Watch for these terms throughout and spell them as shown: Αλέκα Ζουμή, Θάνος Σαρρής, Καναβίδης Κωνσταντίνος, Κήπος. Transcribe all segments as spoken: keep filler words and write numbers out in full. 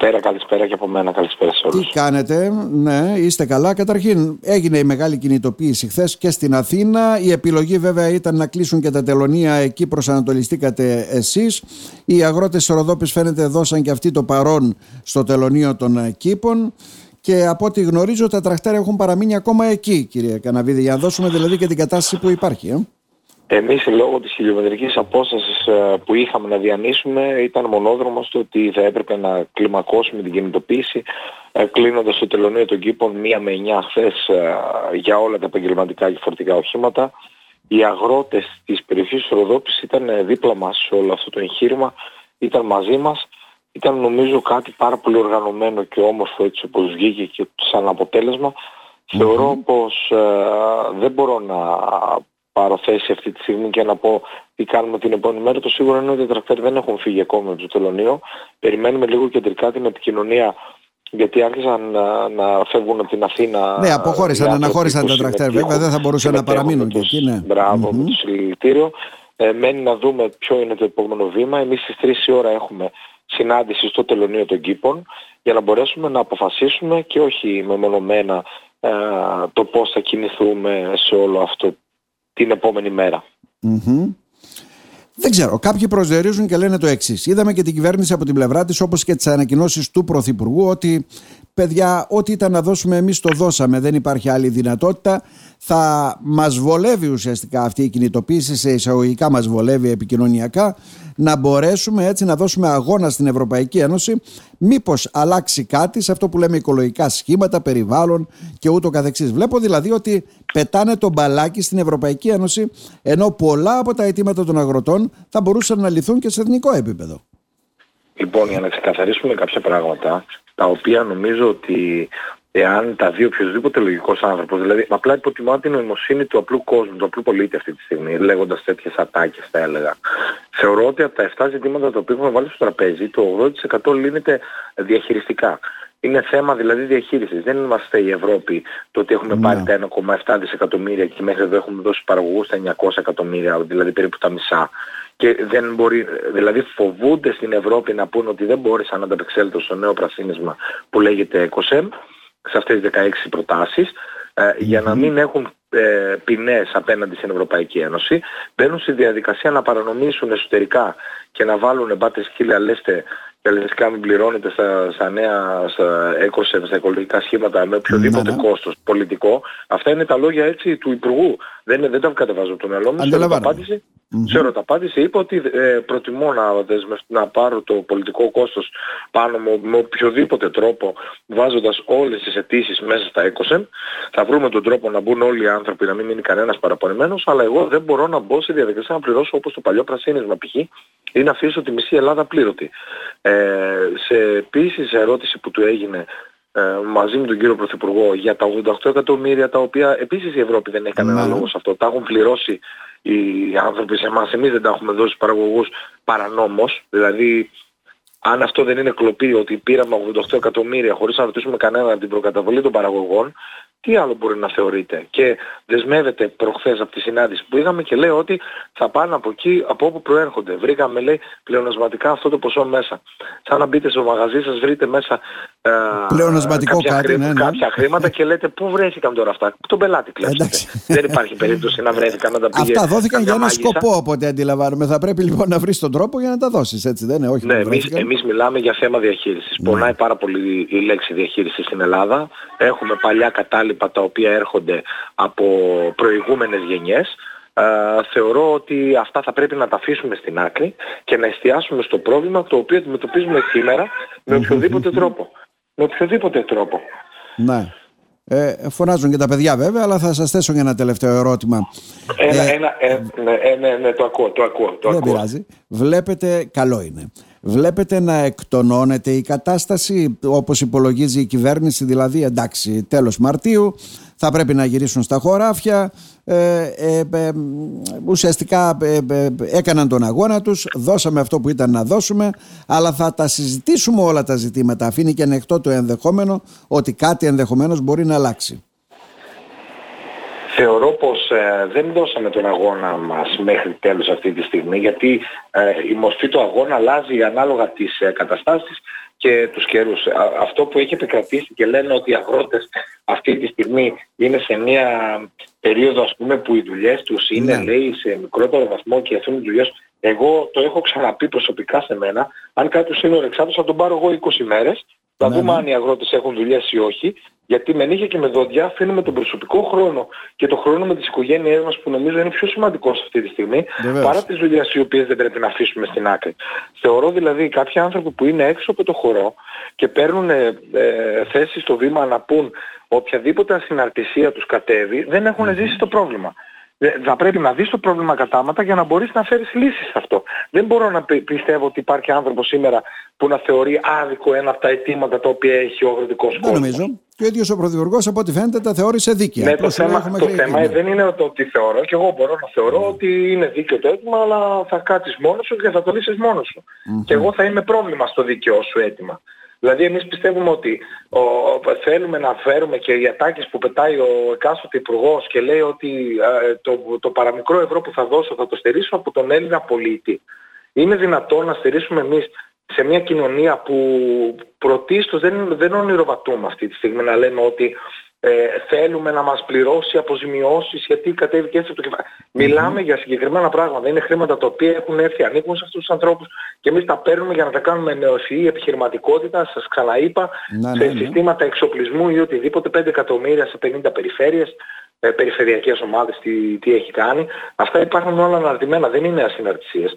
Καλησπέρα, καλησπέρα και από μένα, καλησπέρα σε όλους. Τι κάνετε, ναι, είστε καλά? Καταρχήν, έγινε η μεγάλη κινητοποίηση χθες και στην Αθήνα. Η επιλογή βέβαια ήταν να κλείσουν και τα τελωνεία, εκεί προσανατολιστήκατε εσείς. Οι αγρότες της Ροδόπης φαίνεται δώσαν και αυτοί το παρόν στο τελωνείο των Κήπων. Και από ό,τι γνωρίζω, τα τρακτέρια έχουν παραμείνει ακόμα εκεί, κύριε Καναβίδη, για να δώσουμε δηλαδή και την κατάσταση που υπάρχει. Ε. Εμείς λόγω της χιλιομετρικής απόστασης που είχαμε να διανύσουμε ήταν μονόδρομος το ότι θα έπρεπε να κλιμακώσουμε την κινητοποίηση κλείνοντας το τελωνείο των Κήπων μία με εννιά χθες για όλα τα επαγγελματικά και φορτικά οχήματα. Οι αγρότες της περιοχής της Ροδόπης ήταν δίπλα μας σε όλο αυτό το εγχείρημα, ήταν μαζί μας. Ήταν νομίζω κάτι πάρα πολύ οργανωμένο και όμορφο έτσι όπως βγήκε και σαν αποτέλεσμα. Mm-hmm. Θεωρώ πως ε, δεν μπορώ να παροθέσει αυτή τη στιγμή και να πω τι κάνουμε την επόμενη μέρα. Το σίγουρο είναι ότι οι τρακτέρ δεν έχουν φύγει ακόμα από το τελωνείο. Περιμένουμε λίγο κεντρικά την επικοινωνία, γιατί άρχισαν να, να φεύγουν από την Αθήνα. Ναι, αποχώρησαν, αναχώρησαν τα τρακτέρ. Βέβαια δεν θα μπορούσαν να παραμείνουν και εκεί. Ναι. Μπράβο, mm-hmm. με το συλληπιτήριο. Ε, μένει να δούμε ποιο είναι το επόμενο βήμα. Εμείς στις τρεις η ώρα έχουμε συνάντηση στο τελωνείο των Κήπων για να μπορέσουμε να αποφασίσουμε και όχι μεμονωμένα ε, το πώς θα κινηθούμε σε όλο αυτό την επόμενη μέρα. Mm-hmm. Δεν ξέρω, κάποιοι προσδιορίζουν και λένε το εξής. Είδαμε και την κυβέρνηση από την πλευρά της, όπως και τις ανακοινώσεις του Πρωθυπουργού, ότι παιδιά, ό,τι ήταν να δώσουμε εμείς το δώσαμε, δεν υπάρχει άλλη δυνατότητα. Θα μας βολεύει ουσιαστικά αυτή η κινητοποίηση, σε εισαγωγικά μας βολεύει επικοινωνιακά, να μπορέσουμε έτσι να δώσουμε αγώνα στην Ευρωπαϊκή Ένωση, μήπως αλλάξει κάτι σε αυτό που λέμε οικολογικά σχήματα, περιβάλλον και ούτω καθεξής. Βλέπω δηλαδή ότι πετάνε το μπαλάκι στην Ευρωπαϊκή Ένωση, ενώ πολλά από τα αιτήματα των αγροτών θα μπορούσαν να λυθούν και σε εθνικό επίπεδο. Λοιπόν, για να ξεκαθαρίσουμε κάποια πράγματα, τα οποία νομίζω ότι εάν τα δει οποιοδήποτε λογικός άνθρωπος, δηλαδή απλά υποτιμά την νοημοσύνη του απλού κόσμου, του απλού πολίτη αυτή τη στιγμή, λέγοντας τέτοιες ατάκες, θα έλεγα. Θεωρώ ότι από τα επτά ζητήματα τα οποία έχουμε βάλει στο τραπέζι, το ογδόντα τοις εκατό λύνεται διαχειριστικά. Είναι θέμα δηλαδή διαχείρισης. Δεν είμαστε η Ευρώπη το ότι έχουμε yeah. πάρει τα ένα κόμμα επτά δισεκατομμύρια και μέχρι εδώ έχουμε δώσει παραγωγούς τα εννιακόσια εκατομμύρια, δηλαδή περίπου τα μισά. Και δεν μπορεί, δηλαδή φοβούνται στην Ευρώπη να πούν ότι δεν μπόρεσαν να ανταπεξέλθουν στο νέο πρασίνισμα που λέγεται EcoSem, σε αυτές τις δεκαέξι προτάσεις, ε, για να μην έχουν ε, ποινές απέναντι στην Ευρωπαϊκή Ένωση. Μπαίνουν στη διαδικασία να παρανομήσουν εσωτερικά και να βάλουν μπάτες κύλια, λέστε, καλλιτεχνικά μην πληρώνετε στα, στα νέα στα EcoSem, στα οικολογικά σχήματα με οποιοδήποτε mm-hmm. κόστος πολιτικό. Αυτά είναι τα λόγια έτσι του Υπουργού. Δεν, δεν τα κατεβάζω από το μυαλό μου. Mm-hmm. Σε ερωταπάντηση είπα ότι ε, προτιμώ να, δεσμευ, να πάρω το πολιτικό κόστος πάνω μου με οποιοδήποτε τρόπο, βάζοντας όλες τις αιτήσεις μέσα στα EcoSem. Θα βρούμε τον τρόπο να μπουν όλοι οι άνθρωποι, να μην μείνει κανένας παραπονεμένος, αλλά εγώ δεν μπορώ να μπω σε διαδικασία να πληρώσω όπως το παλιό πρασίνισμα π.χ. ή να αφήσω τη μισή Ελλάδα πλήρωτη. Ε, σε επίσης ερώτηση που του έγινε ε, μαζί με τον κύριο Πρωθυπουργό για τα ογδόντα οκτώ εκατομμύρια, τα οποία επίσης η Ευρώπη δεν έχει κανένα mm-hmm. λόγο σε αυτό, τα έχουν πληρώσει οι άνθρωποι σε εμάς, εμείς δεν τα έχουμε δώσει παραγωγούς παρανόμως. Δηλαδή, αν αυτό δεν είναι κλοπή, ότι πήραμε ογδόντα οκτώ εκατομμύρια χωρίς να ρωτήσουμε κανέναν την προκαταβολή των παραγωγών, τι άλλο μπορεί να θεωρείται? Και δεσμεύεται προχθές από τη συνάντηση που είχαμε και λέει ότι θα πάνε από εκεί από όπου προέρχονται. Βρήκαμε, λέει, πλεονασματικά αυτό το ποσό μέσα. Σαν να μπείτε στο μαγαζί σας, βρείτε μέσα ε, κάποια, κάτι, χρήμα, ναι, ναι. κάποια χρήματα και λέτε πού βρέθηκαν τώρα αυτά. Τον πελάτη κλέψατε. Δεν υπάρχει περίπτωση να βρέθηκαν, να τα πήγε. Αυτά δόθηκαν για ένα μάγισσα. Σκοπό, όποτε αντιλαμβάνομαι. Θα πρέπει λοιπόν να βρεις τον τρόπο για να τα δώσεις, έτσι δεν είναι? Όχι, ναι, εμείς, εμείς μιλάμε για θέμα διαχείρισης. Ναι. Πονάει πάρα πολύ η λέξη διαχείριση στην Ελλάδα. Έχουμε παλιά κατάλληλα τα οποία έρχονται από προηγούμενες γενιές. Ε, θεωρώ ότι αυτά θα πρέπει να τα αφήσουμε στην άκρη και να εστιάσουμε στο πρόβλημα το οποίο αντιμετωπίζουμε σήμερα με οποιοδήποτε τρόπο. Με οποιοδήποτε τρόπο. Ναι. Ε, φωνάζουν και τα παιδιά βέβαια, αλλά θα σας θέσω και ένα τελευταίο ερώτημα. Ένα, ε, ένα, ε, ναι, ναι, ναι, ναι, το ακούω, το ακούω. Το δεν ακούω. Πειράζει. Βλέπετε, καλό είναι. Βλέπετε να εκτονώνεται η κατάσταση όπως υπολογίζει η κυβέρνηση, δηλαδή εντάξει τέλος Μαρτίου θα πρέπει να γυρίσουν στα χωράφια, ε, ε, ε, ουσιαστικά ε, ε, έκαναν τον αγώνα τους, δώσαμε αυτό που ήταν να δώσουμε, αλλά θα τα συζητήσουμε όλα τα ζητήματα, αφήνει και ανοιχτό το ενδεχόμενο ότι κάτι ενδεχομένως μπορεί να αλλάξει. Θεωρώ πως ε, δεν δώσαμε τον αγώνα μας μέχρι τέλους αυτή τη στιγμή, γιατί ε, η μορφή του αγώνα αλλάζει ανάλογα τις ε, καταστάσεις και τους καιρούς. Αυτό που έχει επικρατήσει και λένε ότι οι αγρότες αυτή τη στιγμή είναι σε μια περίοδο, ας πούμε, που οι δουλειές τους είναι, ναι, λέει, σε μικρότερο βαθμό και αφήνουν δουλειές. Εγώ το έχω ξαναπεί προσωπικά σε μένα. Αν κάποιος είναι ορεξάτος, θα τον πάρω εγώ είκοσι μέρες. Θα ναι, δούμε ναι. αν οι αγρότες έχουν δουλειές ή όχι. Γιατί με νύχια και με δόντια αφήνουμε τον προσωπικό χρόνο και τον χρόνο με τις οικογένειές μας, που νομίζω είναι πιο σημαντικός αυτή τη στιγμή, βεβαίως, παρά τις δουλειές οι οποίες δεν πρέπει να αφήσουμε στην άκρη. Θεωρώ δηλαδή κάποιοι άνθρωποι που είναι έξω από το χώρο και παίρνουν ε, ε, θέση στο βήμα να πούν οποιαδήποτε ασυναρτησία τους κατέβει, δεν έχουν mm-hmm. ζήσει το πρόβλημα. Θα πρέπει να δεις το πρόβλημα κατάματα για να μπορείς να φέρεις λύσεις σε αυτό. Δεν μπορώ να πιστεύω ότι υπάρχει άνθρωπος σήμερα που να θεωρεί άδικο ένα από τα αιτήματα τα οποία έχει ο αγροτικός κόσμος. Δεν νομίζω. Και ο ίδιος ο Πρωθυπουργός, από ό,τι φαίνεται, τα θεώρησε δίκαια. Ναι, το θέμα, το θέμα δεν είναι το ότι θεωρώ. Και εγώ μπορώ να θεωρώ mm. ότι είναι δίκαιο το αίτημα, αλλά θα κάτσεις μόνος σου και θα το λύσεις μόνος σου. Mm-hmm. Και εγώ θα είμαι πρόβλημα στο δίκαιο σου αίτημα. Δηλαδή εμείς πιστεύουμε ότι ο, θέλουμε να φέρουμε, και οι ατάκες που πετάει ο εκάστοτε υπουργός και λέει ότι ε, το, το παραμικρό ευρώ που θα δώσω θα το στερήσω από τον Έλληνα πολίτη. Είναι δυνατόν να στερήσουμε εμείς σε μια κοινωνία που πρωτίστως δεν, δεν ονειροβατούμε αυτή τη στιγμή να λέμε ότι ε, θέλουμε να μας πληρώσει αποζημιώσεις γιατί κατέβηκε έτσι από το κεφάλι. Mm-hmm. Μιλάμε για συγκεκριμένα πράγματα. Είναι χρήματα τα οποία έχουν έρθει, ανήκουν σε αυτούς τους ανθρώπους και εμείς τα παίρνουμε για να τα κάνουμε νεοφυή επιχειρηματικότητα, σας ξαναείπα, να, ναι, σε συστήματα ναι. εξοπλισμού ή οτιδήποτε, πέντε εκατομμύρια σε πενήντα περιφέρειες, ε, περιφερειακές ομάδες, τι, τι έχει κάνει. Αυτά υπάρχουν όλα αναρτημένα, δεν είναι ασυναρτησίες.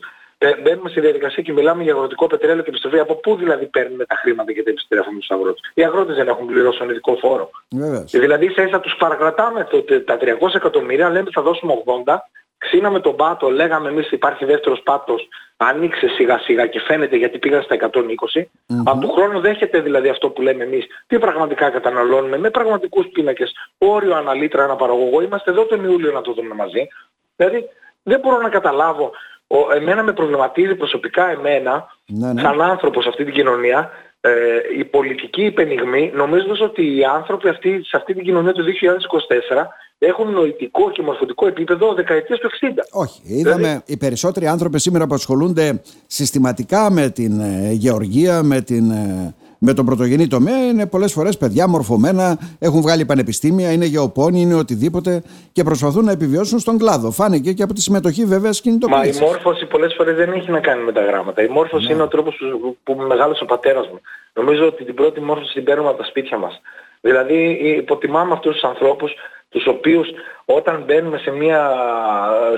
Μπαίνουμε στη διαδικασία και μιλάμε για αγροτικό πετρέλαιο και επιστροφή. Από πού δηλαδή παίρνουμε τα χρήματα και τα επιστρέφουμε στους αγρότες? Οι αγρότες δεν έχουν πληρώσει τον ειδικό φόρο. Βεβαίως. Δηλαδή θα τους παρακρατάμε τα τριακόσια εκατομμύρια, λέμε θα δώσουμε ογδόντα, ξύναμε τον πάτο, λέγαμε εμείς υπάρχει δεύτερος πάτος, ανοίξε σιγά σιγά και φαίνεται γιατί πήγαν στα εκατόν είκοσι. Mm-hmm. Από τον χρόνο δέχεται δηλαδή αυτό που λέμε εμείς, τι πραγματικά καταναλώνουμε, με πραγματικούς πίνακες, όριο αναλύτρα, ένα παραγωγό, είμαστε εδώ τον Ιούλιο να το δούμε μαζί. Δηλαδή δεν μπορώ να καταλάβω. Ο, εμένα με προβληματίζει προσωπικά εμένα, ναι, ναι. σαν άνθρωπο σε αυτή την κοινωνία, ε, η πολιτική υπενιγμή, νομίζοντας ότι οι άνθρωποι αυτοί, σε αυτή την κοινωνία του δύο χιλιάδες είκοσι τέσσερα έχουν νοητικό και μορφωτικό επίπεδο δεκαετίας του εξήντα. Όχι, είδαμε δηλαδή, οι περισσότεροι άνθρωποι σήμερα που ασχολούνται συστηματικά με την ε, γεωργία, με την... Ε, με τον πρωτογενή τομέα, είναι πολλές φορές παιδιά μορφωμένα, έχουν βγάλει πανεπιστήμια, είναι γεωπόνοι, είναι οτιδήποτε και προσπαθούν να επιβιώσουν στον κλάδο. Φάνηκε και από τη συμμετοχή βέβαια κινητοποίησης. Μα η μόρφωση πολλές φορές δεν έχει να κάνει με τα γράμματα. Η μόρφωση ναι. είναι ο τρόπος που μεγάλωσε ο πατέρας μου. Νομίζω ότι την πρώτη μόρφωση την παίρνουμε από τα σπίτια μας. Δηλαδή υποτιμάμε αυτούς τους ανθρώπους, τους οποίους όταν μπαίνουμε σε μια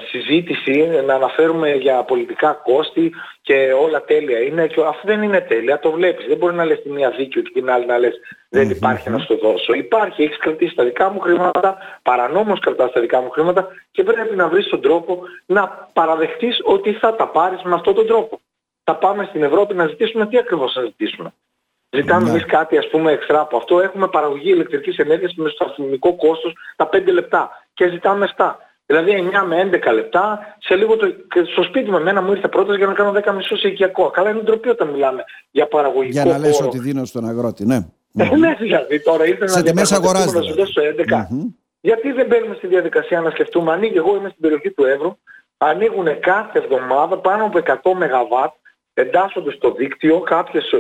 συζήτηση να αναφέρουμε για πολιτικά κόστη και όλα τέλεια είναι, και αφού δεν είναι τέλεια το βλέπεις, δεν μπορεί να λες τη μία δίκαιο και την άλλη να λες δεν υπάρχει να σου το δώσω. Υπάρχει, έχεις κρατήσει τα δικά μου χρήματα, παρανόμως κρατάς τα δικά μου χρήματα και πρέπει να βρεις τον τρόπο να παραδεχτείς ότι θα τα πάρεις με αυτόν τον τρόπο. Θα πάμε στην Ευρώπη να ζητήσουμε τι ακριβώς θα ζητήσουμε. Ζητάμε εμείς κάτι, ας πούμε, εξτρά από αυτό. Έχουμε παραγωγή ηλεκτρικής ενέργειας με σταθμικό κόστος τα πέντε λεπτά και ζητάμε εφτά. Δηλαδή εννιά με έντεκα λεπτά, σε λίγο το... στο σπίτι με εμένα μου ήρθε πρόταση για να κάνω δέκα μισό σε οικιακό. Καλά, είναι ντροπή όταν μιλάμε για παραγωγικό για να χώρο. Λες ότι δίνω στον αγρότη, ναι. Ναι, δηλαδή τώρα ήρθε να διαπραγματευτούμε να σου δώσω έντεκα. Mm-hmm. Γιατί δεν μπαίνουμε στη διαδικασία να σκεφτούμε, ανοίγει, εγώ είμαι στην περιοχή του Εύρου, ανοίγουν κάθε εβδομάδα πάνω από εκατό μεγαβάτ. Εντάσσονται στο δίκτυο κάποιες ε,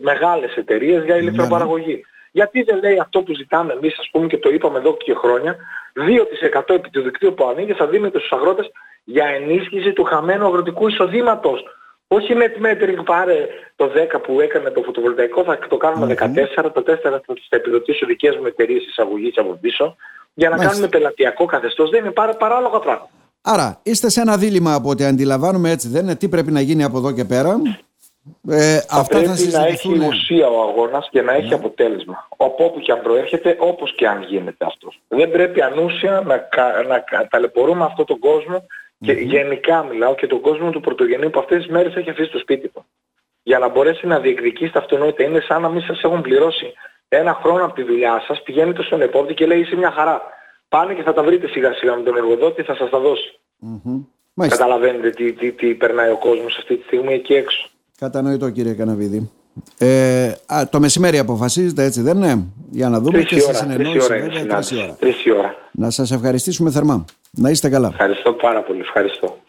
μεγάλες εταιρείες για ηλεκτροπαραγωγή. Mm-hmm. Γιατί δεν λέει αυτό που ζητάμε εμείς, ας πούμε, και το είπαμε εδώ και χρόνια, δύο τοις εκατό επί του δικτύου που ανοίγει θα δίνεται στους αγρότες για ενίσχυση του χαμένου αγροτικού εισοδήματος. Όχι με μέτρη, πάρε το δέκα που έκανε το φωτοβολταϊκό, θα το κάνουμε mm-hmm. δεκατέσσερα, το τέσσερα θα επιδοτήσω δικές μου εταιρείες εισαγωγής από πίσω, για να mm-hmm. κάνουμε πελατειακό καθεστώς. Δεν είναι πάρα, παράλογα πράγματα. Άρα, είστε σε ένα δίλημμα από ό,τι αντιλαμβάνουμε, έτσι δεν είναι? Τι πρέπει να γίνει από εδώ και πέρα? Ε, θα αυτά πρέπει θα συζητηθούν... να έχει ουσία ο αγώνας και να έχει ναι. αποτέλεσμα. Από όπου και αν προέρχεται, όπως και αν γίνεται αυτό. Δεν πρέπει ανούσια να, κα... να ταλαιπωρούμε αυτόν τον κόσμο και mm-hmm. γενικά μιλάω και τον κόσμο του πρωτογενή που αυτές τις μέρες έχει αφήσει στο σπίτι του. Για να μπορέσει να διεκδικήσει τα αυτονόητα. Είναι σαν να μην σας έχουν πληρώσει ένα χρόνο από τη δουλειά σας, πηγαίνετε στον επόπτη και λέει είσαι μια χαρά. Πάνε και θα τα βρείτε σιγά σιγά με τον εργοδότη, θα σας τα δώσει. Mm-hmm. Καταλαβαίνετε τι, τι, τι περνάει ο κόσμος αυτή τη στιγμή εκεί έξω. Κατανοητό, κύριε Καναβίδη. Ε, α, το μεσημέρι αποφασίζετε, έτσι δεν είναι? Για να δούμε και σε συνεννόηση. Τρεις η ώρα. Να σας ευχαριστήσουμε θερμά. Να είστε καλά. Ευχαριστώ πάρα πολύ. Ευχαριστώ.